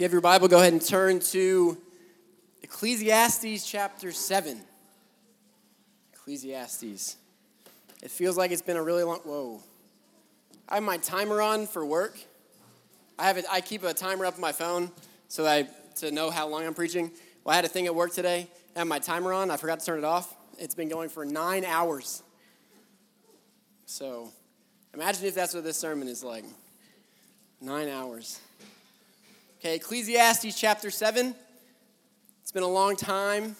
If you have your Bible, go ahead and turn to Ecclesiastes chapter 7. Ecclesiastes. It feels like it's been a really long, I have my timer on for work. I keep a timer up on my phone so that to know how long I'm preaching. Well, I had a thing at work today. I had my timer on. I forgot to turn it off. It's been going for 9 hours. So imagine if that's what this sermon is like. 9 hours. Okay, Ecclesiastes chapter 7. It's been a long time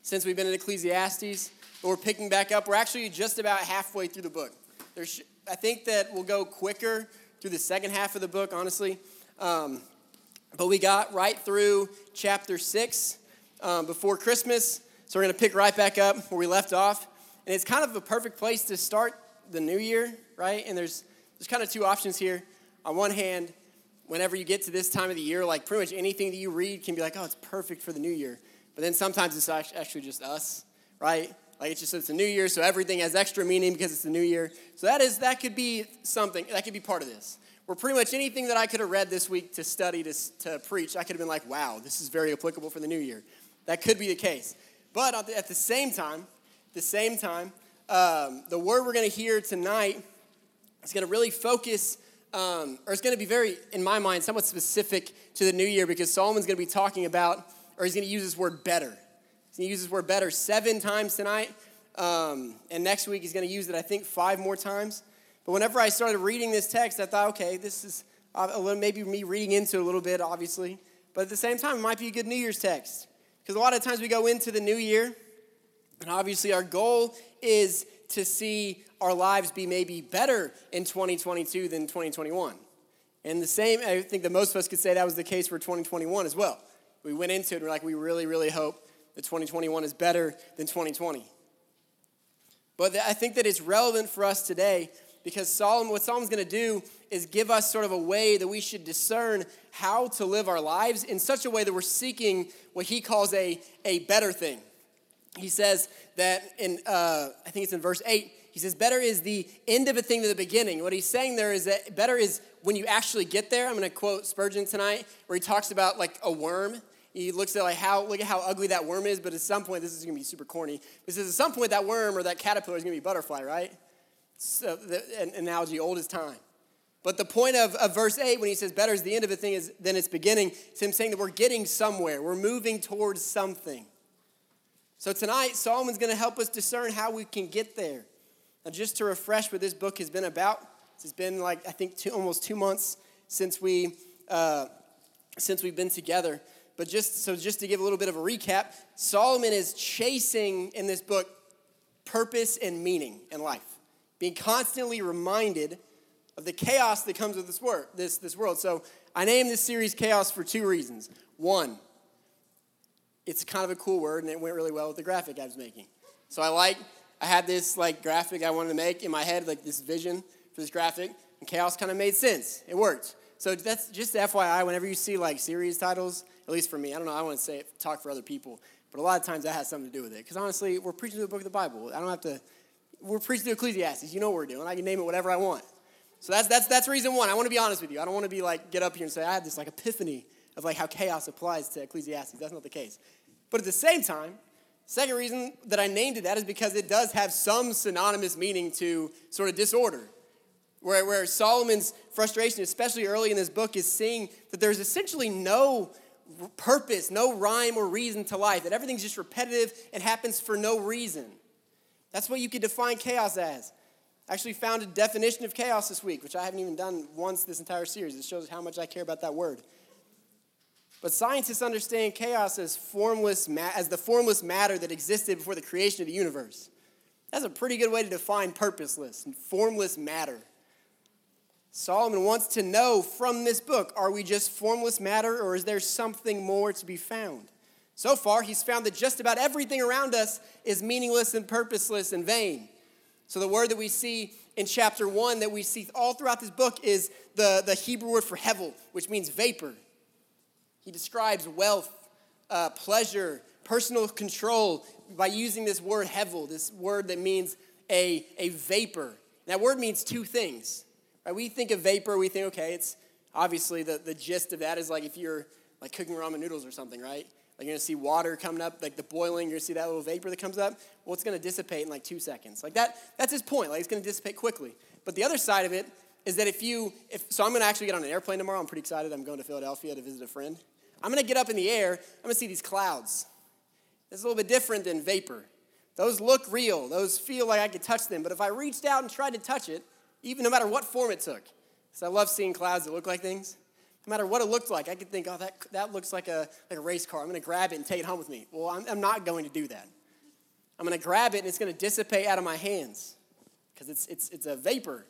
since we've been in Ecclesiastes, but we're picking back up. We're actually just about halfway through the book. I think that we'll go quicker through the second half of the book, honestly. But we got right through chapter 6 before Christmas, so we're going to pick right back up where we left off. And it's kind of a perfect place to start the new year, right? And there's kind of two options here. On one hand, whenever you get to this time of the year, like pretty much anything that you read can be like, oh, it's perfect for the new year. But then sometimes it's actually just us, right? Like it's a new year, so everything has extra meaning because it's the new year. So that could be something, that could be part of this. Where pretty much anything that I could have read this week to study, to preach, I could have been like, wow, this is very applicable for the new year. That could be the case. But at the same time, the word we're going to hear tonight is going to really focus or it's going to be very, in my mind, somewhat specific to the new year because Solomon's going to be talking about, or he's going to use this word better. He's going to use this word better 7 times tonight, and next week he's going to use it, I think, 5 more times. But whenever I started reading this text, I thought, okay, this is a little, maybe me reading into it a little bit, obviously. But at the same time, it might be a good New Year's text because a lot of times we go into the new year, and obviously our goal is to see our lives be maybe better in 2022 than 2021. And the same, I think that most of us could say that was the case for 2021 as well. We went into it and we're like, we really, really hope that 2021 is better than 2020. But I think that it's relevant for us today because what Solomon's going to do is give us sort of a way that we should discern how to live our lives in such a way that we're seeking what he calls a better thing. He says that in, I think it's in verse 8, he says, better is the end of a thing to the beginning. What he's saying there is that better is when you actually get there. I'm going to quote Spurgeon tonight where he talks about like a worm. He looks at look at how ugly that worm is, but at some point, this is going to be super corny. He says at some point that worm or that caterpillar is going to be a butterfly, right? So an analogy old as time. But the point of verse 8 when he says better is the end of a thing is than its beginning, it's him saying that we're getting somewhere. We're moving towards something. So tonight, Solomon's going to help us discern how we can get there. Now, just to refresh what this book has been about, it's been like, I think, almost 2 months since we've been together. But just to give a little bit of a recap, Solomon is chasing in this book purpose and meaning in life, being constantly reminded of the chaos that comes with this world. So I named this series Chaos for 2 reasons. One, it's kind of a cool word, and it went really well with the graphic I was making. So I had this like graphic I wanted to make in my head, like this vision for this graphic, and chaos kind of made sense. It worked. So that's just FYI, whenever you see like series titles, at least for me, I don't know, I want to talk for other people, but a lot of times that has something to do with it. Because honestly, we're preaching through the book of the Bible. We're preaching through Ecclesiastes. You know what we're doing. I can name it whatever I want. So that's reason one. I want to be honest with you. I don't want to be like, get up here and say, I had this like epiphany of like how chaos applies to Ecclesiastes. That's not the case. But at the same time, second reason that I named it that is because it does have some synonymous meaning to sort of disorder, where Solomon's frustration, especially early in this book, is seeing that there's essentially no purpose, no rhyme or reason to life, that everything's just repetitive and happens for no reason. That's what you could define chaos as. I actually found a definition of chaos this week, which I haven't even done once this entire series. It shows how much I care about that word. But scientists understand chaos as the formless matter that existed before the creation of the universe. That's a pretty good way to define purposeless and formless matter. Solomon wants to know from this book, are we just formless matter or is there something more to be found? So far, he's found that just about everything around us is meaningless and purposeless and vain. So the word that we see in chapter 1 that we see all throughout this book is the Hebrew word for hevel, which means vapor. He describes wealth, pleasure, personal control by using this word hevel, this word that means a vapor. And that word means 2 things. Right? We think of vapor, we think, okay, it's Obviously, the gist of that is like if you're like cooking ramen noodles or something, right? Like you're going to see water coming up, like the boiling, you're going to see that little vapor that comes up. Well, it's going to dissipate in like 2 seconds. Like that's his point. Like it's going to dissipate quickly. But the other side of it is that so I'm going to actually get on an airplane tomorrow. I'm pretty excited. I'm going to Philadelphia to visit a friend. I'm going to get up in the air. I'm going to see these clouds. It's a little bit different than vapor. Those look real. Those feel like I could touch them. But if I reached out and tried to touch it, even no matter what form it took, because I love seeing clouds that look like things, no matter what it looked like, I could think, oh, that looks like a race car. I'm going to grab it and take it home with me. Well, I'm not going to do that. I'm going to grab it, and it's going to dissipate out of my hands because it's a vapor.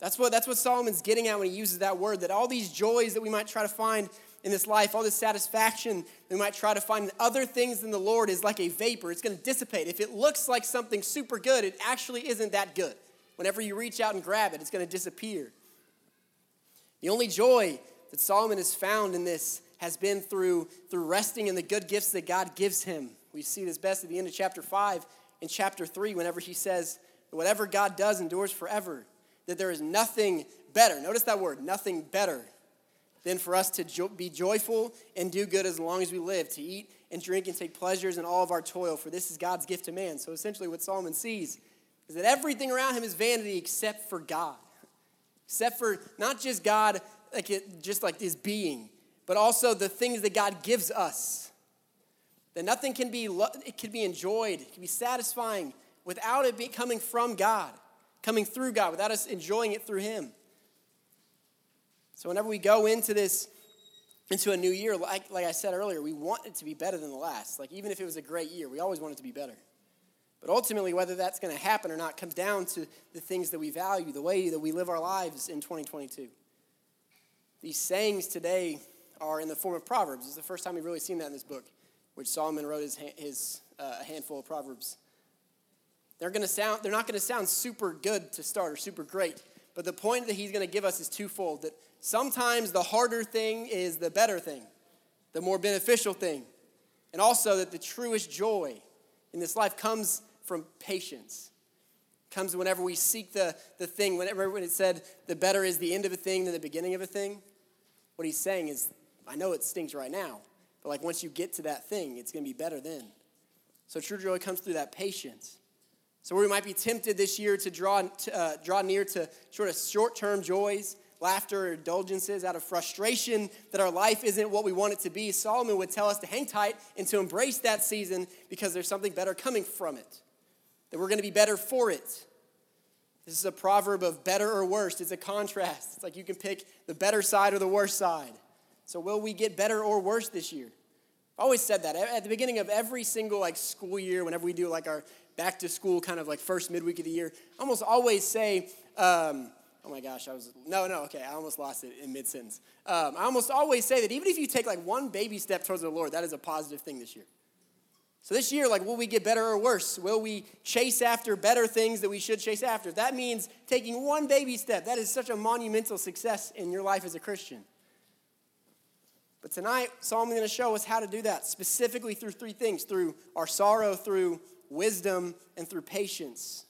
That's what Solomon's getting at when he uses that word, that all these joys that we might try to find in this life, all this satisfaction we might try to find in other things than the Lord is like a vapor. It's going to dissipate. If it looks like something super good, it actually isn't that good. Whenever you reach out and grab it, it's going to disappear. The only joy that Solomon has found in this has been through resting in the good gifts that God gives him. We see this best at the end of chapter 5 and chapter 3 whenever he says that whatever God does endures forever, that there is nothing better. Notice that word, nothing better than for us to be joyful and do good as long as we live, to eat and drink and take pleasures in all of our toil, for this is God's gift to man. So essentially what Solomon sees is that everything around him is vanity except for God, except for not just God, just like his being, but also the things that God gives us, that nothing can be, it can be enjoyed, it can be satisfying without it coming from God, coming through God, without us enjoying it through him. So whenever we go into a new year, like I said earlier, we want it to be better than the last. Like even if it was a great year, we always want it to be better. But ultimately, whether that's going to happen or not comes down to the things that we value, the way that we live our lives in 2022. These sayings today are in the form of Proverbs. This is the first time we've really seen that in this book, which Solomon wrote his handful of Proverbs. They're not going to sound super good to start or super great. But the point that he's going to give us is twofold, that sometimes the harder thing is the better thing, the more beneficial thing, and also that the truest joy in this life comes from patience, comes whenever we seek the thing. When it said the better is the end of a thing than the beginning of a thing, what he's saying is, I know it stings right now, but like once you get to that thing, it's going to be better then. So true joy comes through that patience. So we might be tempted this year to draw near to sort of short-term joys, laughter, or indulgences out of frustration that our life isn't what we want it to be. Solomon would tell us to hang tight and to embrace that season because there's something better coming from it, that we're going to be better for it. This is a proverb of better or worse. It's a contrast. It's like you can pick the better side or the worse side. So will we get better or worse this year? I always said that at the beginning of every single like school year, whenever we do like our back to school kind of like first midweek of the year, I almost always say, I almost lost it in mid-sentence. I almost always say that even if you take like one baby step towards the Lord, that is a positive thing this year. So this year, like, will we get better or worse? Will we chase after better things that we should chase after? If that means taking one baby step, that is such a monumental success in your life as a Christian. But tonight, Solomon's going to show us how to do that, specifically through three things, through our sorrow, through wisdom, and through patience.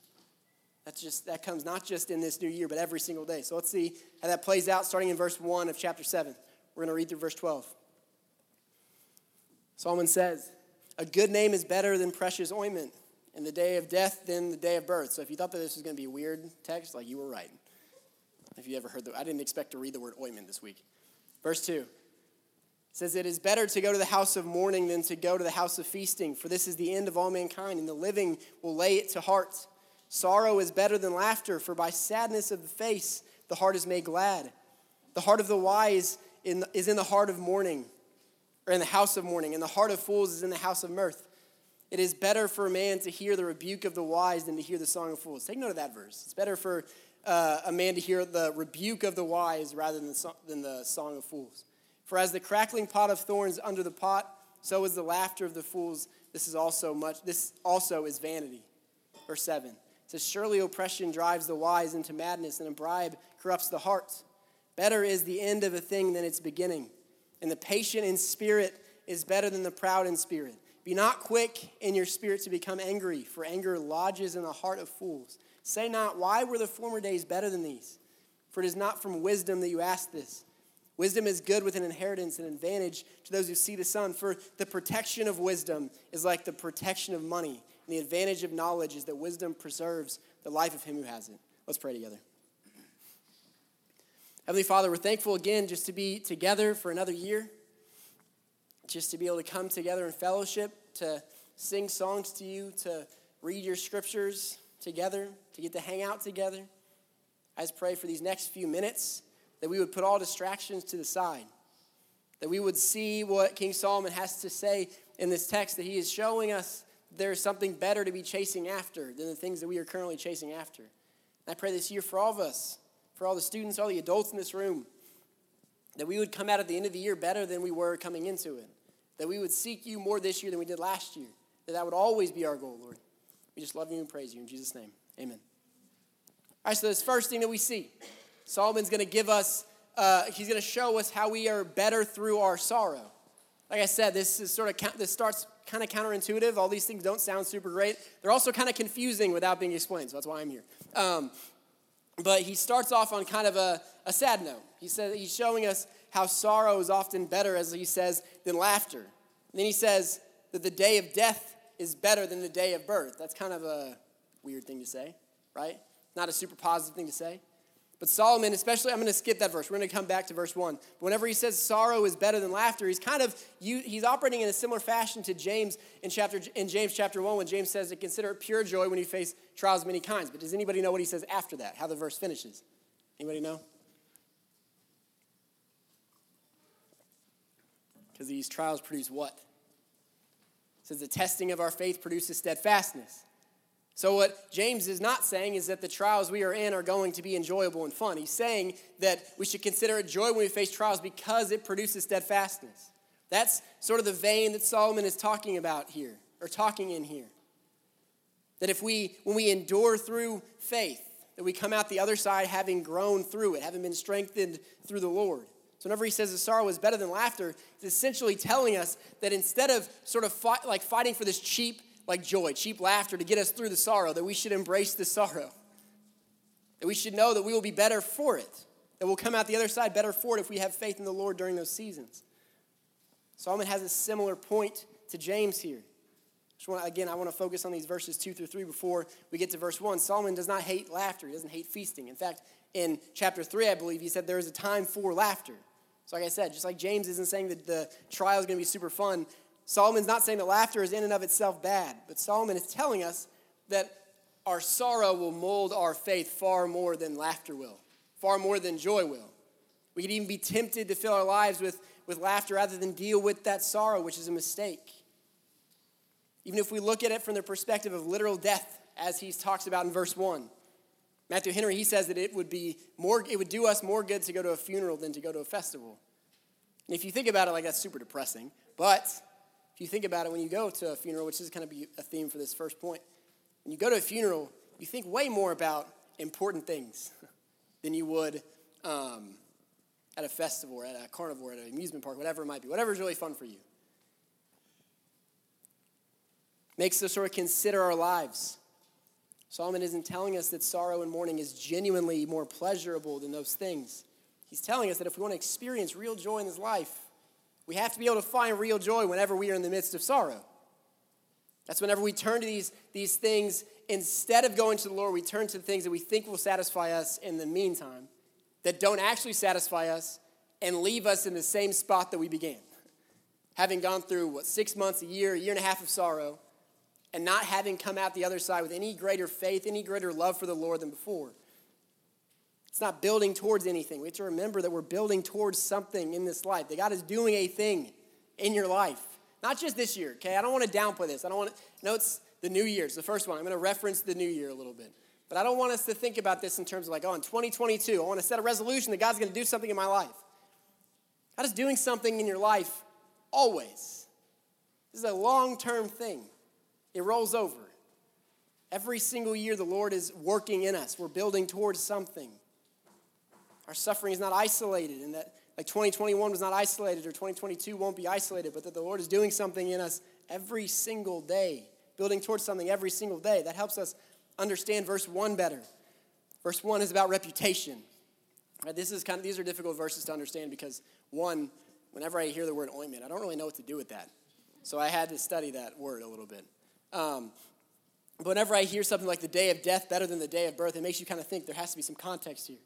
That comes not just in this new year, but every single day. So let's see how that plays out, starting in verse 1 of chapter 7. We're going to read through verse 12. Solomon says, "A good name is better than precious ointment, and the day of death than the day of birth." So if you thought that this was going to be a weird text, like you were right. If you ever heard I didn't expect to read the word ointment this week. Verse 2. It says, "It is better to go to the house of mourning than to go to the house of feasting, for this is the end of all mankind, and the living will lay it to heart. Sorrow is better than laughter, for by sadness of the face the heart is made glad. The heart of the wise is in the heart of mourning, or in the house of mourning, and the heart of fools is in the house of mirth. It is better for a man to hear the rebuke of the wise than to hear the song of fools." Take note of that verse. It's better for a man to hear the rebuke of the wise rather than the song of fools. "For as the crackling pot of thorns under the pot, so is the laughter of the fools. This also is vanity." Verse 7. It says, "Surely oppression drives the wise into madness, and a bribe corrupts the heart. Better is the end of a thing than its beginning, and the patient in spirit is better than the proud in spirit. Be not quick in your spirit to become angry, for anger lodges in the heart of fools. Say not, why were the former days better than these? For it is not from wisdom that you ask this, Wisdom is good with an inheritance and advantage to those who see the sun. For the protection of wisdom is like the protection of money. And the advantage of knowledge is that wisdom preserves the life of him who has it. Let's pray together. Heavenly Father, we're thankful again just to be together for another year. Just to be able to come together in fellowship, to sing songs to you, to read your scriptures together, to get to hang out together. I just pray for these next few minutes that we would put all distractions to the side, that we would see what King Solomon has to say in this text, that he is showing us there's something better to be chasing after than the things that we are currently chasing after. And I pray this year for all of us, for all the students, all the adults in this room, that we would come out at the end of the year better than we were coming into it, that we would seek you more this year than we did last year, that would always be our goal, Lord. We just love you and praise you in Jesus' name. Amen. All right, so this first thing that we see, Solomon's going to give us, he's going to show us how we are better through our sorrow. Like I said, this starts kind of counterintuitive. All these things don't sound super great. They're also kind of confusing without being explained, so that's why I'm here. But he starts off on kind of a sad note. He says he's showing us how sorrow is often better, as he says, than laughter. And then he says that the day of death is better than the day of birth. That's kind of a weird thing to say, right? Not a super positive thing to say. But Solomon, especially, I'm going to skip that verse. We're going to come back to verse 1. But whenever he says sorrow is better than laughter, he's operating in a similar fashion to James in James chapter 1 when James says to consider it pure joy when you face trials of many kinds. But does anybody know what he says after that, how the verse finishes? Anybody know? Because these trials produce what? It says the testing of our faith produces steadfastness. So what James is not saying is that the trials we are in are going to be enjoyable and fun. He's saying that we should consider it joy when we face trials because it produces steadfastness. That's sort of the vein that Solomon is talking about here, or talking in here. That when we endure through faith, that we come out the other side having grown through it, having been strengthened through the Lord. So whenever he says that sorrow is better than laughter, it's essentially telling us that instead of sort of fighting for this cheap, joy, cheap laughter to get us through the sorrow, that we should embrace the sorrow. That we should know that we will be better for it. That we'll come out the other side better for it if we have faith in the Lord during those seasons. Solomon has a similar point to James here. I want to focus on these verses 2-3 before we get to verse 1. Solomon does not hate laughter. He doesn't hate feasting. In fact, in chapter 3, I believe, he said there is a time for laughter. So like I said, just like James isn't saying that the trial is going to be super fun, Solomon's not saying that laughter is in and of itself bad, but Solomon is telling us that our sorrow will mold our faith far more than laughter will, far more than joy will. We could even be tempted to fill our lives with laughter rather than deal with that sorrow, which is a mistake. Even if we look at it from the perspective of literal death, as he talks about in verse 1, Matthew Henry, he says that it would do us more good to go to a funeral than to go to a festival. And if you think about it, that's super depressing, but if you think about it, when you go to a funeral, which is kind of be a theme for this first point, when you go to a funeral, you think way more about important things than you would at a festival, or at a carnival, or at an amusement park, whatever it might be, whatever's really fun for you. Makes us sort of consider our lives. Solomon isn't telling us that sorrow and mourning is genuinely more pleasurable than those things. He's telling us that if we want to experience real joy in this life, we have to be able to find real joy whenever we are in the midst of sorrow. That's whenever we turn to these things. Instead of going to the Lord, we turn to the things that we think will satisfy us in the meantime that don't actually satisfy us and leave us in the same spot that we began. Having gone through, 6 months, a year and a half of sorrow, and not having come out the other side with any greater faith, any greater love for the Lord than before. It's not building towards anything. We have to remember that we're building towards something in this life, that God is doing a thing in your life. Not just this year, okay? I don't want to downplay this. It's the new year. It's the first one. I'm going to reference the new year a little bit. But I don't want us to think about this in terms of in 2022, I want to set a resolution that God's going to do something in my life. God is doing something in your life always. This is a long-term thing. It rolls over. Every single year, the Lord is working in us. We're building towards something. Our suffering is not isolated, and that 2021 was not isolated, or 2022 won't be isolated, but that the Lord is doing something in us every single day, building towards something every single day. That helps us understand verse 1 better. Verse 1 is about reputation. This is kind of, these are difficult verses to understand because, one, whenever I hear the word ointment, I don't really know what to do with that. So I had to study that word a little bit. But whenever I hear something like the day of death better than the day of birth, it makes you kind of think there has to be some context here.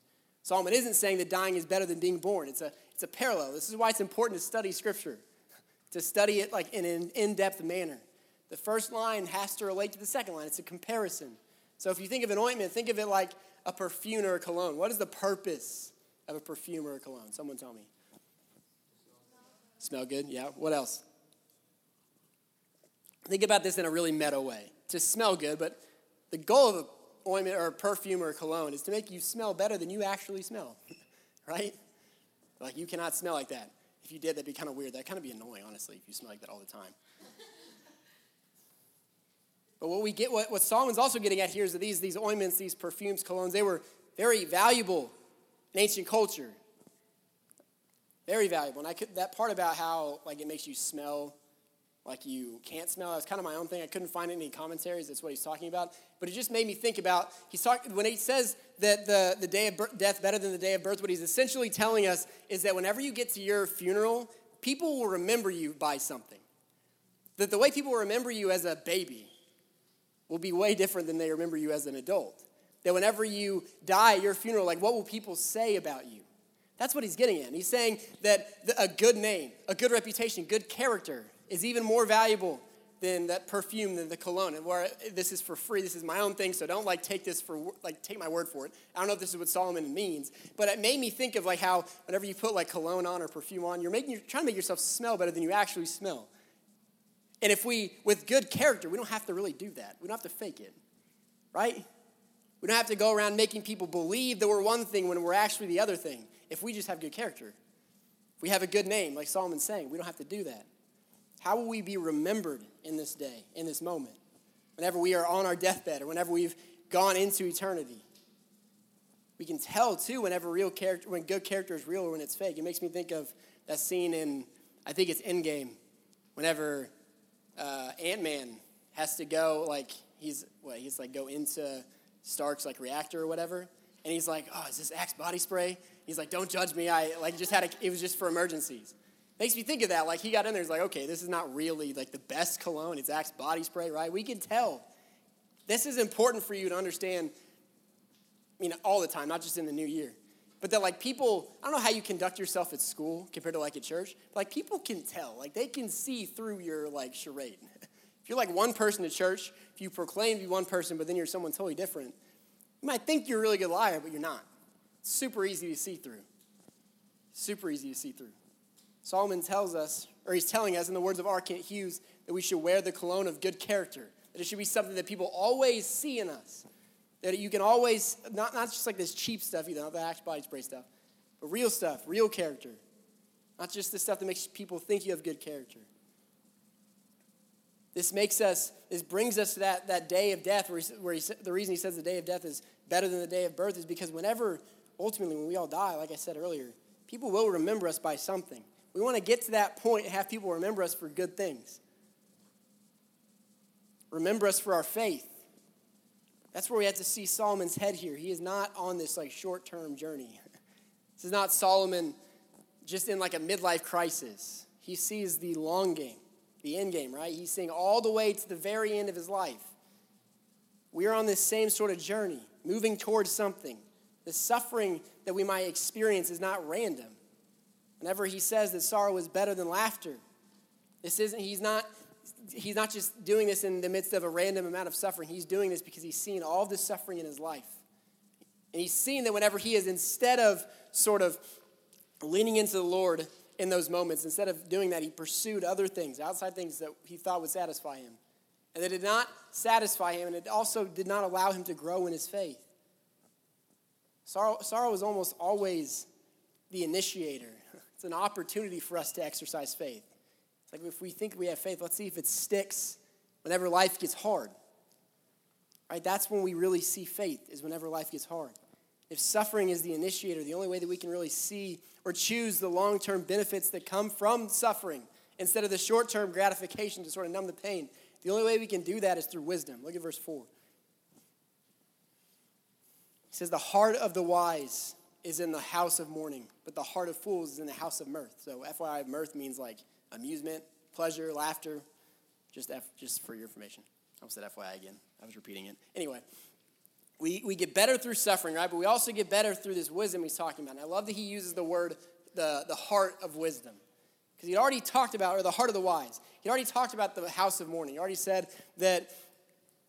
Solomon isn't saying that dying is better than being born. It's a parallel. This is why it's important to study Scripture, to study it like in an in-depth manner. The first line has to relate to the second line. It's a comparison. So if you think of an ointment, think of it like a perfume or a cologne. What is the purpose of a perfume or a cologne? Someone tell me. Smell good? Yeah. What else? Think about this in a really meta way. To smell good, but the goal of an ointment or a perfume or a cologne is to make you smell better than you actually smell, right? Like you cannot smell like that. If you did, that'd be kind of weird. That'd kind of be annoying, honestly, if you smell like that all the time. But what we get, what Solomon's also getting at here is that these ointments, these perfumes, colognes, they were very valuable in ancient culture. Very valuable. And that part about how like it makes you smell like you can't smell, that was kind of my own thing. I couldn't find any commentaries. That's what he's talking about. But it just made me think about, when he says that the day of death better than the day of birth, what he's essentially telling us is that whenever you get to your funeral, people will remember you by something. That the way people remember you as a baby will be way different than they remember you as an adult. That whenever you die at your funeral, like what will people say about you? That's what he's getting at. He's saying that a good name, a good reputation, good character is even more valuable than that perfume, than the cologne. And where this is for free, this is my own thing, so don't like take this for like take my word for it. I don't know if this is what Solomon means, but it made me think of like how whenever you put like cologne on or perfume on, you're trying to make yourself smell better than you actually smell. And if we, with good character, we don't have to really do that. We don't have to fake it, right? We don't have to go around making people believe that we're one thing when we're actually the other thing. If we just have good character, if we have a good name, like Solomon's saying, we don't have to do that. How will we be remembered in this day, in this moment, whenever we are on our deathbed or whenever we've gone into eternity? We can tell, too, when good character is real or when it's fake. It makes me think of that scene in, I think it's Endgame, whenever Ant-Man has to go, like, he's like, go into Stark's, like, reactor or whatever, and he's like, oh, is this Axe body spray? He's like, don't judge me, I, like, just had a, it was just for emergencies. Makes me think of that, like, he got in there, he's like, okay, this is not really, like, the best cologne, it's Axe body spray, right? We can tell. This is important for you to understand, I mean, all the time, not just in the new year, but that, like, people, I don't know how you conduct yourself at school compared to, like, at church, but, like, people can tell. Like, they can see through your, like, charade. If you're, like, one person at church, if you proclaim to be one person, but then you're someone totally different, you might think you're a really good liar, but you're not. It's super easy to see through. Super easy to see through. Solomon tells us, or he's telling us in the words of R. Kent Hughes, that we should wear the cologne of good character, that it should be something that people always see in us. That you can always, not just like this cheap stuff either, not the Axe body spray stuff, real character. Not just the stuff that makes people think you have good character. This brings us to that day of death where the reason he says the day of death is better than the day of birth is because ultimately when we all die, like I said earlier, people will remember us by something. We want to get to that point and have people remember us for good things. Remember us for our faith. That's where we have to see Solomon's head here. He is not on this like short-term journey. This is not Solomon just in like a midlife crisis. He sees the long game, the end game, right? He's seeing all the way to the very end of his life. We are on this same sort of journey, moving towards something. The suffering that we might experience is not random. Whenever he says that sorrow is better than laughter, he's not just doing this in the midst of a random amount of suffering. He's doing this because he's seen all the suffering in his life. And he's seen that whenever he is, instead of sort of leaning into the Lord in those moments, instead of doing that, he pursued other things, outside things that he thought would satisfy him. And that did not satisfy him, and it also did not allow him to grow in his faith. Sorrow is almost always the initiator. It's an opportunity for us to exercise faith. It's like if we think we have faith, let's see if it sticks whenever life gets hard. Right? That's when we really see faith, is whenever life gets hard. If suffering is the initiator, the only way that we can really see or choose the long-term benefits that come from suffering instead of the short-term gratification to sort of numb the pain, the only way we can do that is through wisdom. Look at verse 4. He says, the heart of the wise is in the house of mourning, but the heart of fools is in the house of mirth. So FYI, mirth means like amusement, pleasure, laughter, just for your information. I almost said FYI again. I was repeating it. Anyway, we get better through suffering, right? But we also get better through this wisdom he's talking about. And I love that he uses the word, the heart of wisdom. Because he'd already talked about, or the heart of the wise. He'd already talked about the house of mourning. He already said that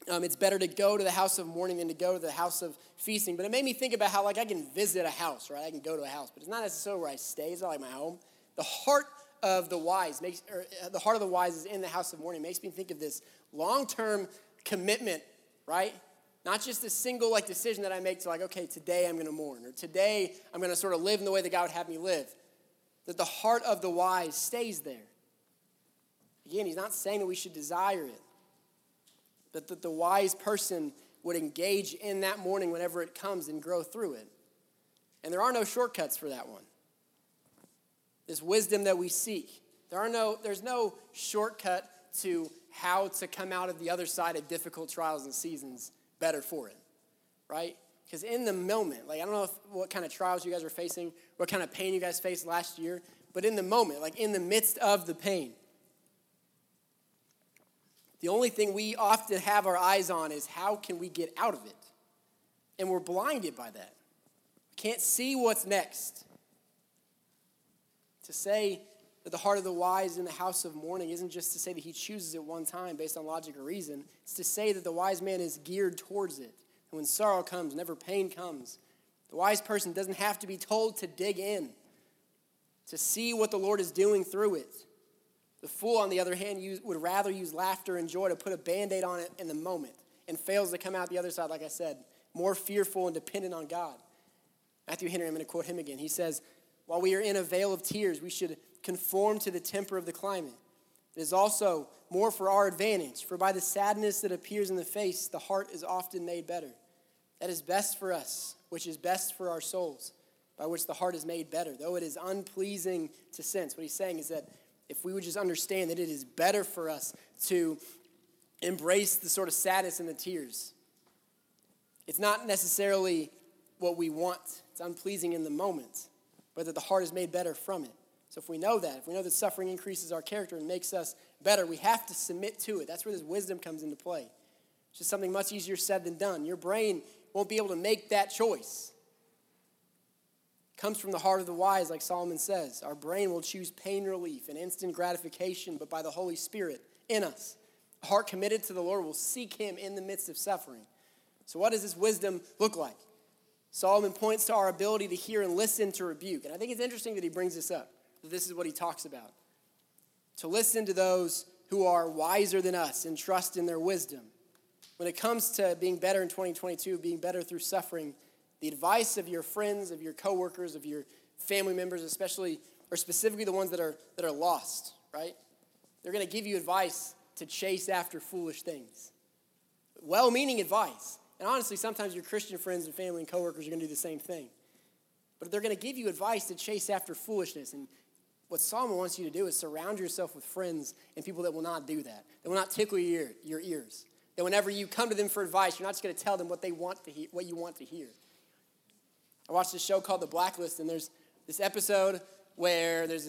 it's better to go to the house of mourning than to go to the house of feasting. But it made me think about how, like, I can visit a house, right? I can go to a house, but it's not necessarily where I stay. It's not like my home. The heart of the wise makes, or the heart of the wise is in the house of mourning. It makes me think of this long-term commitment, right? Not just a single like decision that I make to like, okay, today I'm going to mourn, or today I'm going to sort of live in the way that God would have me live. That the heart of the wise stays there. Again, he's not saying that we should desire it, but that the wise person would engage in that mourning whenever it comes and grow through it. And there are no shortcuts for that one. This wisdom that we seek, there's no shortcut to how to come out of the other side of difficult trials and seasons better for it, right? Because in the moment, like I don't know what kind of trials you guys are facing, what kind of pain you guys faced last year, but in the moment, like in the midst of the pain, the only thing we often have our eyes on is how can we get out of it? And we're blinded by that. We can't see what's next. To say that the heart of the wise in the house of mourning isn't just to say that he chooses it one time based on logic or reason. It's to say that the wise man is geared towards it. And when sorrow comes, whenever pain comes, the wise person doesn't have to be told to dig in, to see what the Lord is doing through it. The fool, on the other hand, would rather use laughter and joy to put a Band-Aid on it in the moment and fails to come out the other side, like I said, more fearful and dependent on God. Matthew Henry, I'm going to quote him again. He says, "While we are in a veil of tears, we should conform to the temper of the climate. It is also more for our advantage, for by the sadness that appears in the face, the heart is often made better. That is best for us, which is best for our souls, by which the heart is made better, though it is unpleasing to sense." What he's saying is that if we would just understand that it is better for us to embrace the sort of sadness and the tears, it's not necessarily what we want. It's unpleasing in the moment, but that the heart is made better from it. So if we know that, suffering increases our character and makes us better, we have to submit to it. That's where this wisdom comes into play. It's just something much easier said than done. Your brain won't be able to make that choice. It comes from the heart of the wise, like Solomon says. Our brain will choose pain relief and instant gratification, but by the Holy Spirit in us. A heart committed to the Lord will seek him in the midst of suffering. So what does this wisdom look like? Solomon points to our ability to hear and listen to rebuke. And I think it's interesting that he brings this up. This is what he talks about. To listen to those who are wiser than us and trust in their wisdom. When it comes to being better in 2022, being better through suffering, the advice of your friends, of your coworkers, of your family members, especially or specifically the ones that are lost, right? They're going to give you advice to chase after foolish things. Well-meaning advice. And honestly, sometimes your Christian friends and family and coworkers are going to do the same thing. But they're going to give you advice to chase after foolishness. And what Solomon wants you to do is surround yourself with friends and people that will not do that. They will not tickle your ears. That whenever you come to them for advice, you're not just going to tell them what you want to hear. I watched this show called The Blacklist, and there's this episode where there's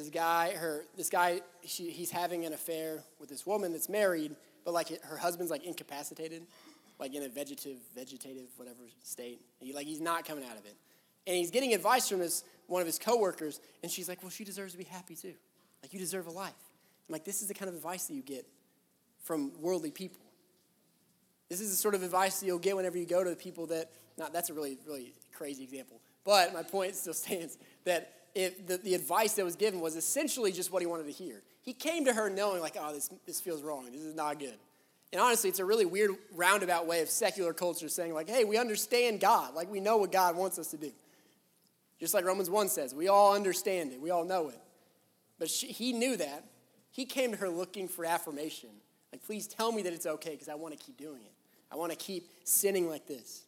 he's having an affair with this woman that's married, but like her husband's like incapacitated, like in a vegetative whatever state. He's not coming out of it. And he's getting advice from one of his coworkers, and she's like, well, she deserves to be happy too. Like, you deserve a life. I'm like, this is the kind of advice that you get from worldly people. This is the sort of advice that you'll get whenever you go to the people that's a really, really crazy example. But my point still stands that if the advice that was given was essentially just what he wanted to hear. He came to her knowing, like, oh, this feels wrong. This is not good. And honestly, it's a really weird roundabout way of secular culture saying, like, hey, we understand God. Like, we know what God wants us to do. Just like Romans 1 says, we all understand it. We all know it. But he knew that. He came to her looking for affirmation. Like, please tell me that it's okay because I want to keep doing it. I want to keep sinning like this.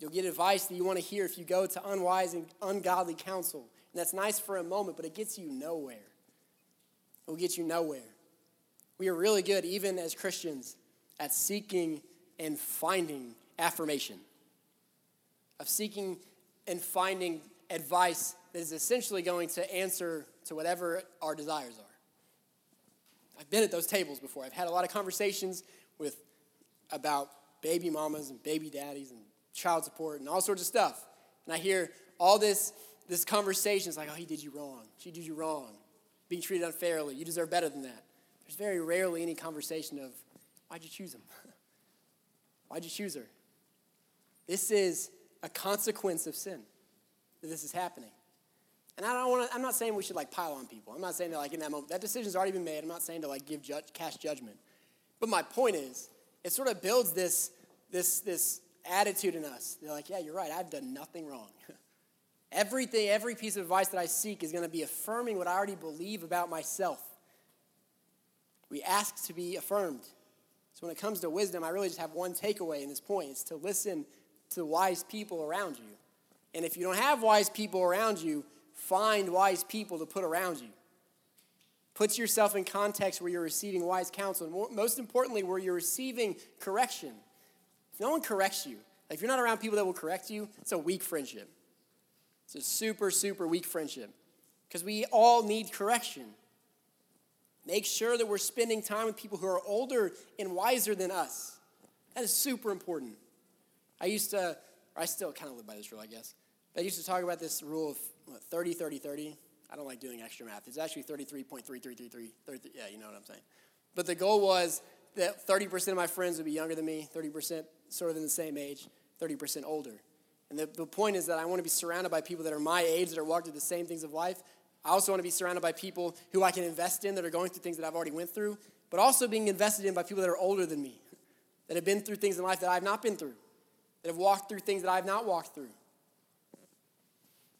You'll get advice that you want to hear if you go to unwise and ungodly counsel. And that's nice for a moment, but it gets you nowhere. It will get you nowhere. We are really good, even as Christians, at seeking and finding affirmation. Of seeking and finding advice that is essentially going to answer to whatever our desires are. I've been at those tables before. I've had a lot of conversations about baby mamas and baby daddies and child support and all sorts of stuff. And I hear all this conversation. It's like, oh, he did you wrong. She did you wrong. Being treated unfairly. You deserve better than that. There's very rarely any conversation of, why'd you choose him? Why'd you choose her? This is a consequence of sin, that this is happening. And I'm not saying we should pile on people. I'm not saying that in that moment, that decision's already been made. I'm not saying to cast judgment. But my point is, it sort of builds this attitude in us. They're yeah, you're right. I've done nothing wrong. Everything, every piece of advice that I seek is going to be affirming what I already believe about myself. We ask to be affirmed. So when it comes to wisdom, I really just have one takeaway in this point. It's to listen to wise people around you. And if you don't have wise people around you, find wise people to put around you. Put yourself in context where you're receiving wise counsel, and most importantly, where you're receiving correction. If no one corrects you, if you're not around people that will correct you, it's a weak friendship. It's a super, super weak friendship because we all need correction. Make sure that we're spending time with people who are older and wiser than us. That is super important. I still kind of live by this rule, I guess. But I used to talk about this rule of 30, 30, 30. I don't like doing extra math. It's actually 33.3333. Yeah, you know what I'm saying. But the goal was that 30% of my friends would be younger than me, 30% sort of in the same age, 30% older. And the point is that I want to be surrounded by people that are my age, that are walking through the same things of life. I also want to be surrounded by people who I can invest in that are going through things that I've already went through, but also being invested in by people that are older than me, that have been through things in life that I've not been through, that have walked through things that I've not walked through.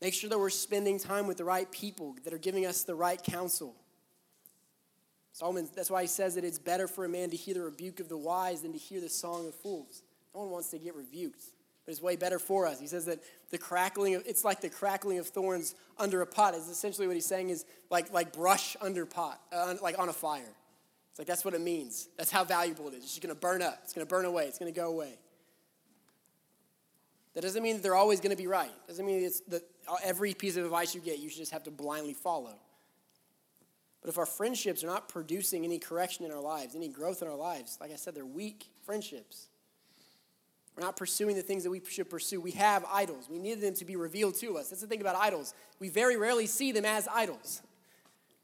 Make sure that we're spending time with the right people that are giving us the right counsel. Solomon, that's why he says that it's better for a man to hear the rebuke of the wise than to hear the song of fools. No one wants to get rebuked, but it's way better for us. He says that it's like the crackling of thorns under a pot. Is essentially what he's saying is like brush under pot, on a fire. It's that's what it means. That's how valuable it is. It's just going to burn up. It's going to burn away. It's going to go away. That doesn't mean that they're always going to be right. It doesn't mean every piece of advice you get, you should just have to blindly follow. But if our friendships are not producing any correction in our lives, any growth in our lives, like I said, they're weak friendships. We're not pursuing the things that we should pursue. We have idols. We need them to be revealed to us. That's the thing about idols. We very rarely see them as idols.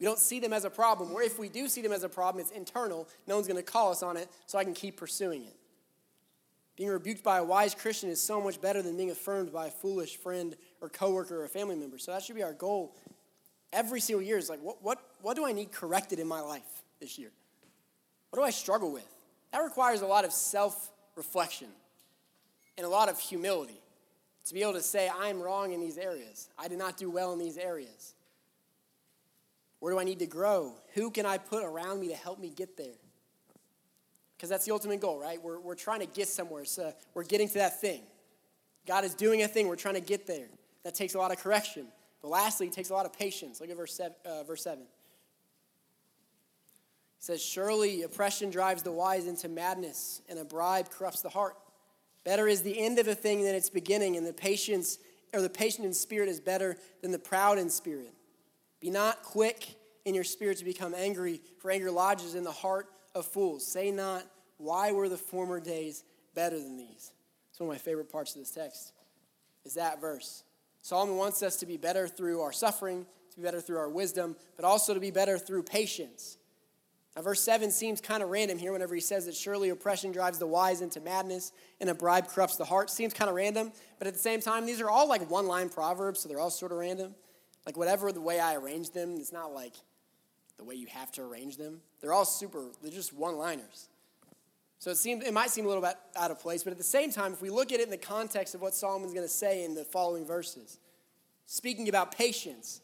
We don't see them as a problem. Or if we do see them as a problem, it's internal. No one's going to call us on it, so I can keep pursuing it. Being rebuked by a wise Christian is so much better than being affirmed by a foolish friend or coworker or a family member. So that should be our goal every single year. It's what do I need corrected in my life this year? What do I struggle with? That requires a lot of self-reflection and a lot of humility to be able to say, I'm wrong in these areas. I did not do well in these areas. Where do I need to grow? Who can I put around me to help me get there? Because that's the ultimate goal, right? We're trying to get somewhere. So we're getting to that thing. God is doing a thing. We're trying to get there. That takes a lot of correction. But lastly, it takes a lot of patience. Look at verse 7. It says, surely oppression drives the wise into madness, and a bribe corrupts the heart. Better is the end of a thing than its beginning, and the patient in spirit is better than the proud in spirit. Be not quick in your spirit to become angry, for anger lodges in the heart of fools. Say not, why were the former days better than these? It's one of my favorite parts of this text, is that verse. Solomon wants us to be better through our suffering, to be better through our wisdom, but also to be better through patience. Now, verse 7 seems kind of random here whenever he says that surely oppression drives the wise into madness and a bribe corrupts the heart. Seems kind of random, but at the same time, these are all one-line proverbs, so they're all sort of random. Whatever the way I arrange them, it's not the way you have to arrange them. They're all they're just one-liners. So it might seem a little bit out of place, but at the same time, if we look at it in the context of what Solomon's going to say in the following verses, speaking about patience,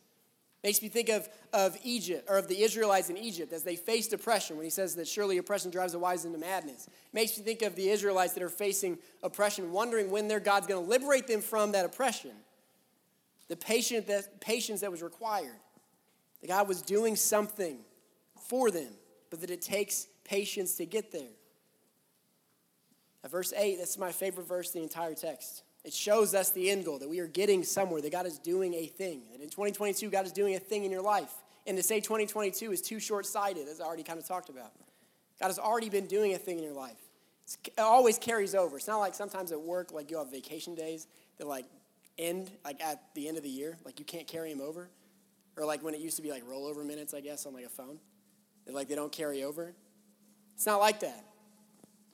makes me think of Egypt, or of the Israelites in Egypt as they faced oppression, when he says that surely oppression drives the wise into madness. Makes me think of the Israelites that are facing oppression, wondering when their God's going to liberate them from that oppression. The patience that was required. That God was doing something for them, but that it takes patience to get there. At verse 8, that's my favorite verse in the entire text. It shows us the end goal, that we are getting somewhere, that God is doing a thing. That in 2022, God is doing a thing in your life. And to say 2022 is too short-sighted, as I already kind of talked about. God has already been doing a thing in your life. It always carries over. It's not like sometimes at work, like you'll have vacation days that like end like at the end of the year. Like you can't carry them over. Or like when it used to be like rollover minutes, I guess, on like a phone. That like they don't carry over. It's not like that.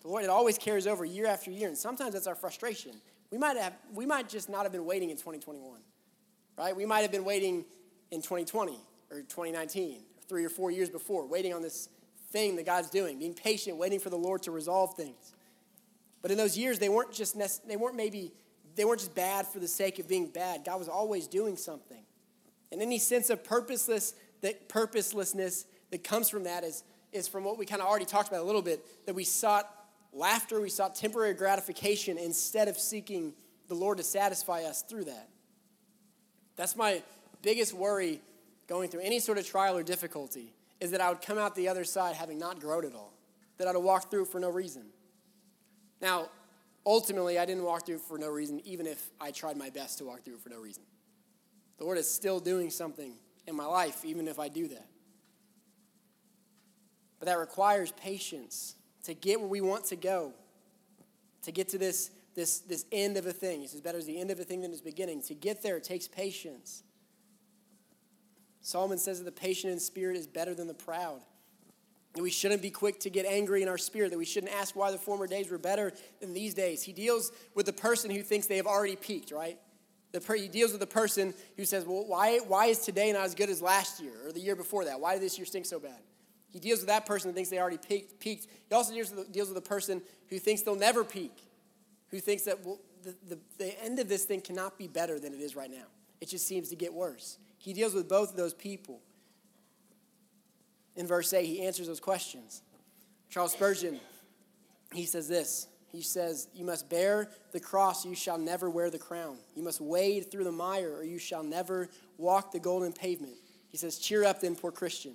The Lord, it always carries over year after year. And sometimes that's our frustration. We might just not have been waiting in 2021, right? We might have been waiting in 2020 or 2019, 3 or 4 years before, waiting on this thing that God's doing, being patient, waiting for the Lord to resolve things. But in those years, they weren't just bad for the sake of being bad. God was always doing something, and any sense of purposelessness that comes from that is from what we kind of already talked about a little bit, that we sought laughter, we sought temporary gratification instead of seeking the Lord to satisfy us through that. That's my biggest worry going through any sort of trial or difficulty, is that I would come out the other side having not grown at all, that I'd have walked through for no reason. Now, ultimately, I didn't walk through for no reason, even if I tried my best to walk through for no reason. The Lord is still doing something in my life, even if I do that. But that requires patience to get where we want to go, to get to this end of a thing. He says, better is the end of a thing than its beginning. To get there, it takes patience. Solomon says that the patient in spirit is better than the proud. And we shouldn't be quick to get angry in our spirit, that we shouldn't ask why the former days were better than these days. He deals with the person who thinks they have already peaked, right? He deals with the person who says, well, why is today not as good as last year or the year before that? Why did this year stink so bad? He deals with that person who thinks they already peaked. He also deals with the person who thinks they'll never peak, who thinks that the end of this thing cannot be better than it is right now. It just seems to get worse. He deals with both of those people. In verse 8, he answers those questions. Charles Spurgeon, he says this. He says, you must bear the cross, you shall never wear the crown. You must wade through the mire, or you shall never walk the golden pavement. He says, cheer up then, poor Christian.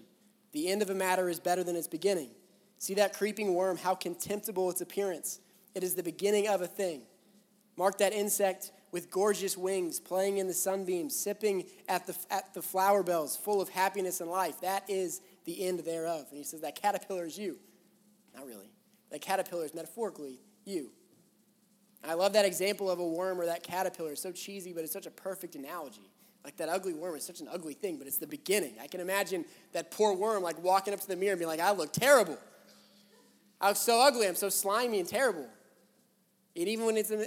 The end of a matter is better than its beginning. See that creeping worm, how contemptible its appearance. It is the beginning of a thing. Mark that insect with gorgeous wings, playing in the sunbeams, sipping at the flower bells, full of happiness and life. That is the end thereof. And he says that caterpillar is you. Not really. That caterpillar is metaphorically you. I love that example of a worm or that caterpillar. It's so cheesy, but it's such a perfect analogy. Like that ugly worm is such an ugly thing, but it's the beginning. I can imagine that poor worm like walking up to the mirror and being like, I look terrible. I look so ugly. I'm so slimy and terrible. And even when it's in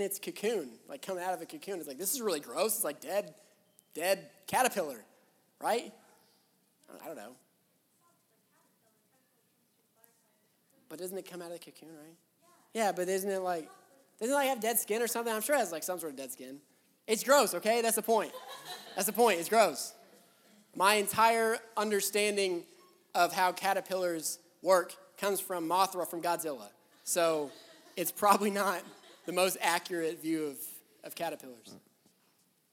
its cocoon, like coming out of a cocoon, it's like, this is really gross. It's like dead caterpillar, right? I don't know. But doesn't it come out of the cocoon, right? Yeah, but doesn't it have dead skin or something? I'm sure it has like some sort of dead skin. It's gross, okay? That's the point. It's gross. My entire understanding of how caterpillars work comes from Mothra from Godzilla. So it's probably not the most accurate view of caterpillars.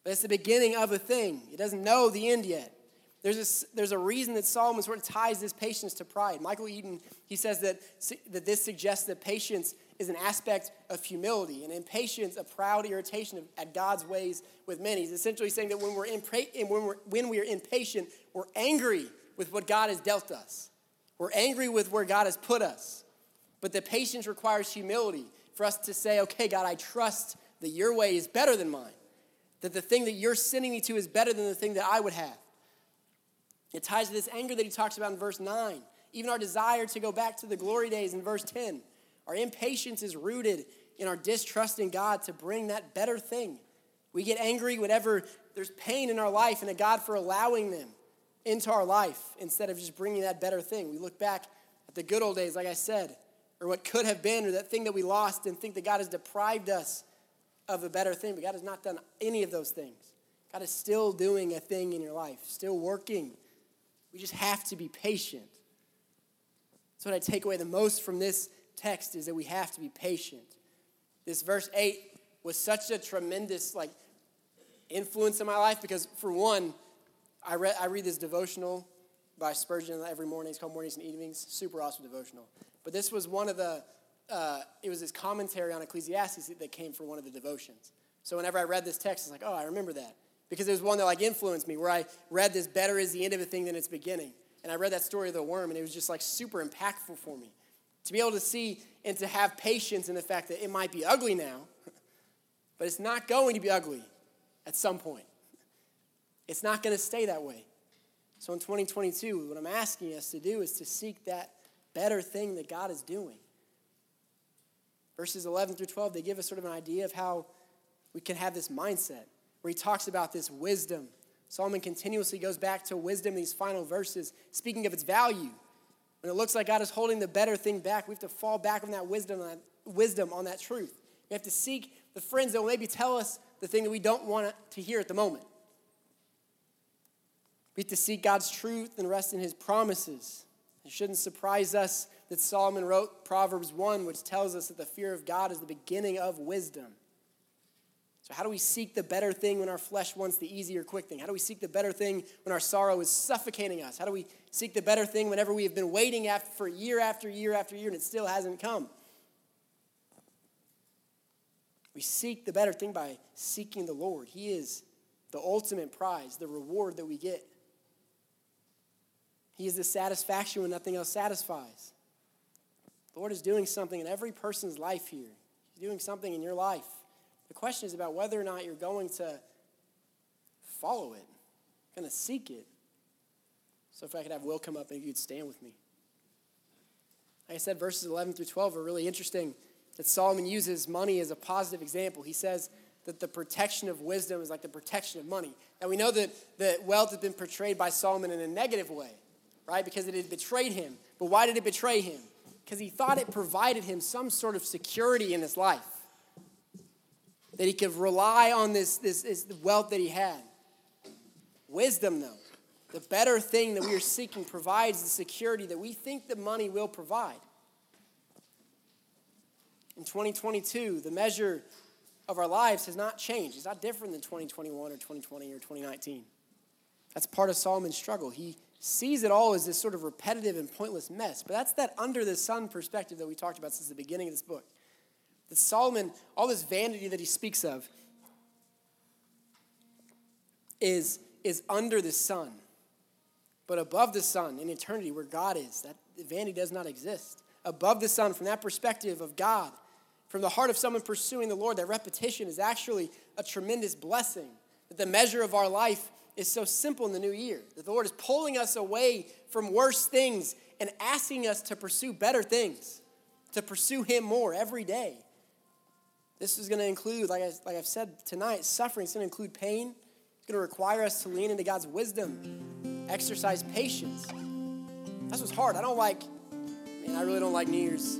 But it's the beginning of a thing. It doesn't know the end yet. There's a reason that Solomon sort of ties this patience to pride. Michael Eden, he says that this suggests that patience is an aspect of humility, and impatience, a proud irritation at God's ways with men. He's essentially saying that when we are impatient, we're angry with what God has dealt us. We're angry with where God has put us. But the patience requires humility for us to say, okay, God, I trust that your way is better than mine, that the thing that you're sending me to is better than the thing that I would have. It ties to this anger that he talks about in verse 9, even our desire to go back to the glory days in verse 10. Our impatience is rooted in our distrust in God to bring that better thing. We get angry whenever there's pain in our life and at God for allowing them into our life instead of just bringing that better thing. We look back at the good old days, like I said, or what could have been, or that thing that we lost, and think that God has deprived us of a better thing. But God has not done any of those things. God is still doing a thing in your life, still working. We just have to be patient. That's what I take away the most from this text, is that we have to be patient. This verse 8 was such a tremendous influence in my life because, for one, I read this devotional by Spurgeon every morning. It's called Mornings and Evenings. Super awesome devotional. But this was one of the it was his commentary on Ecclesiastes that came for one of the devotions. So whenever I read this text, I was like, oh, I remember that. Because it was one that like influenced me, where I read this better is the end of a thing than its beginning. And I read that story of the worm, and it was just like super impactful for me. To be able to see and to have patience in the fact that it might be ugly now, but it's not going to be ugly at some point. It's not going to stay that way. So in 2022, what I'm asking us to do is to seek that better thing that God is doing. Verses 11 through 12, they give us sort of an idea of how we can have this mindset, where he talks about this wisdom. Solomon continuously goes back to wisdom in these final verses, speaking of its value. When it looks like God is holding the better thing back, we have to fall back on that wisdom on that truth. We have to seek the friends that will maybe tell us the thing that we don't want to hear at the moment. We have to seek God's truth and rest in his promises. It shouldn't surprise us that Solomon wrote Proverbs 1, which tells us that the fear of God is the beginning of wisdom. So how do we seek the better thing when our flesh wants the easier, quick thing? How do we seek the better thing when our sorrow is suffocating us? How do we seek the better thing whenever we have been waiting for year after year after year and it still hasn't come? We seek the better thing by seeking the Lord. He is the ultimate prize, the reward that we get. He is the satisfaction when nothing else satisfies. The Lord is doing something in every person's life here. He's doing something in your life. The question is about whether or not you're going to follow it, going to seek it. So if I could have Will come up and you'd stand with me. Like I said, verses 11 through 12 are really interesting that Solomon uses money as a positive example. He says that the protection of wisdom is like the protection of money. Now we know that wealth has been portrayed by Solomon in a negative way, right? Because it had betrayed him. But why did it betray him? Because he thought it provided him some sort of security in his life, that he could rely on this wealth that he had. Wisdom, though, the better thing that we are seeking, provides the security that we think that money will provide. In 2022, the measure of our lives has not changed. It's not different than 2021 or 2020 or 2019. That's part of Solomon's struggle. He sees it all as this sort of repetitive and pointless mess. But that's that under the sun perspective that we talked about since the beginning of this book. That Solomon, all this vanity that he speaks of is under the sun, but above the sun in eternity where God is. That vanity does not exist. Above the sun, from that perspective of God, from the heart of someone pursuing the Lord, that repetition is actually a tremendous blessing. That the measure of our life is so simple in the new year. That the Lord is pulling us away from worse things and asking us to pursue better things, to pursue him more every day. This is going to include, like I've said tonight, suffering. It's going to include pain. It's going to require us to lean into God's wisdom, exercise patience. That's what's hard. I really don't like New Year's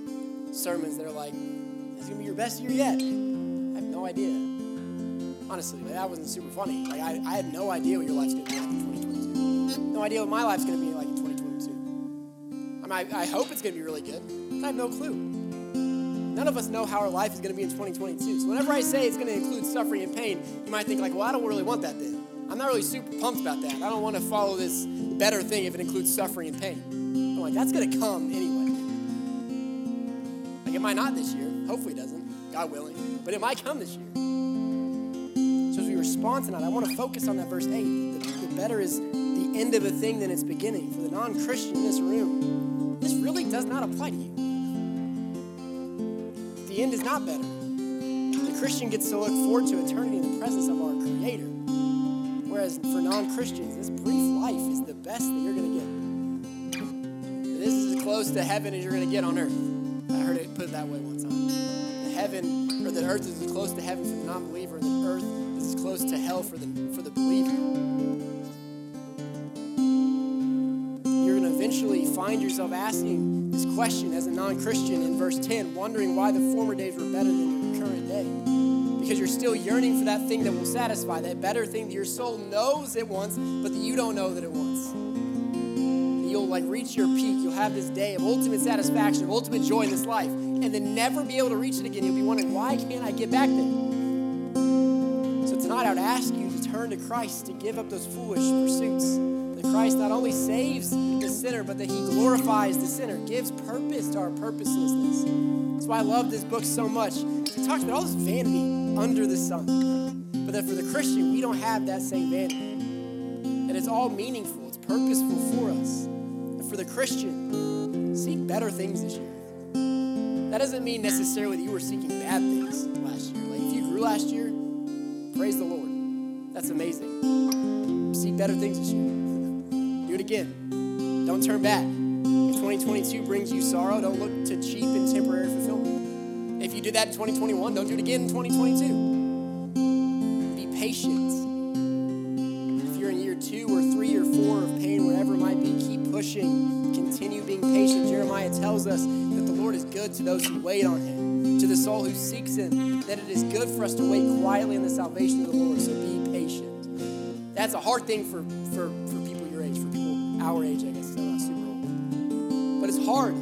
sermons that are like, it's going to be your best year yet. I have no idea. Honestly, that wasn't super funny. I had no idea what your life's going to be like in 2022. No idea what my life's going to be like in 2022. I hope it's going to be really good. I have no clue. None of us know how our life is going to be in 2022. So whenever I say it's going to include suffering and pain, you might think I don't really want that then. I'm not really super pumped about that. I don't want to follow this better thing if it includes suffering and pain. I'm like, that's going to come anyway. It might not this year. Hopefully it doesn't, God willing. But it might come this year. So as we respond tonight, I want to focus on that verse 8. The better is the end of a thing than its beginning. For the non-Christian in this room, this really does not apply to you. The end is not better. The Christian gets to look forward to eternity in the presence of our Creator. Whereas for non-Christians, this brief life is the best that you're going to get. This is as close to heaven as you're going to get on earth. I heard it put that way one time. The earth is as close to heaven for the non-believer, and the earth is as close to hell for the believer. You're going to eventually find yourself asking this question as a non-Christian in verse 10, wondering why the former days were better than the current day. Because you're still yearning for that thing that will satisfy, that better thing that your soul knows it wants, but that you don't know that it wants. And you'll reach your peak. You'll have this day of ultimate satisfaction, of ultimate joy in this life, and then never be able to reach it again. You'll be wondering, why can't I get back there? So tonight I would ask you to turn to Christ, to give up those foolish pursuits. That Christ not only saves the sinner sinner, but that he glorifies the sinner, gives purpose to our purposelessness. That's why I love this book so much. It talks about all this vanity under the sun, but that for the Christian, we don't have that same vanity. And it's all meaningful, it's purposeful for us. And for the Christian, seek better things this year. That doesn't mean necessarily that you were seeking bad things last year. Like if you grew last year, praise the Lord. That's amazing. Seek better things this year. Do it again. Don't turn back. If 2022 brings you sorrow, don't look to cheap and temporary fulfillment. If you did that in 2021, don't do it again in 2022. Be patient. If you're in year 2 or 3 or 4 of pain, whatever it might be, keep pushing. Continue being patient. Jeremiah tells us that the Lord is good to those who wait on him, to the soul who seeks him, that it is good for us to wait quietly on the salvation of the Lord, so be patient. That's a hard thing for people your age, for people our age, I guess, because I'm not super old. But it's hard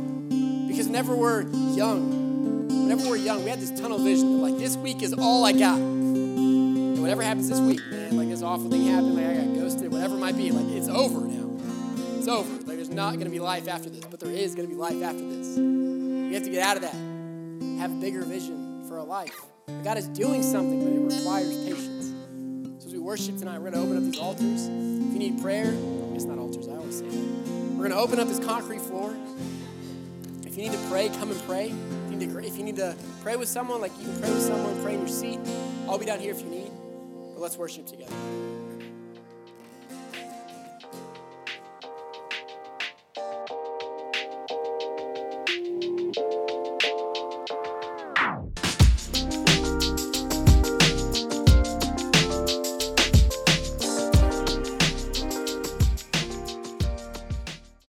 because whenever we're young, we had this tunnel vision of like, this week is all I got. And whatever happens this week, man, like this awful thing happened, like I got ghosted, whatever it might be, like it's over now. It's over. Like there's not going to be life after this, but there is going to be life after this. We have to get out of that. Have a bigger vision for our life. God is doing something, but it requires patience. So as we worship tonight, we're going to open up these altars. If you need prayer, it's not altars, I always say that. We're going to open up this concrete floor. If you need to pray, come and pray. If you need to pray with someone, like you can pray with someone, pray in your seat. I'll be down here if you need. But let's worship together.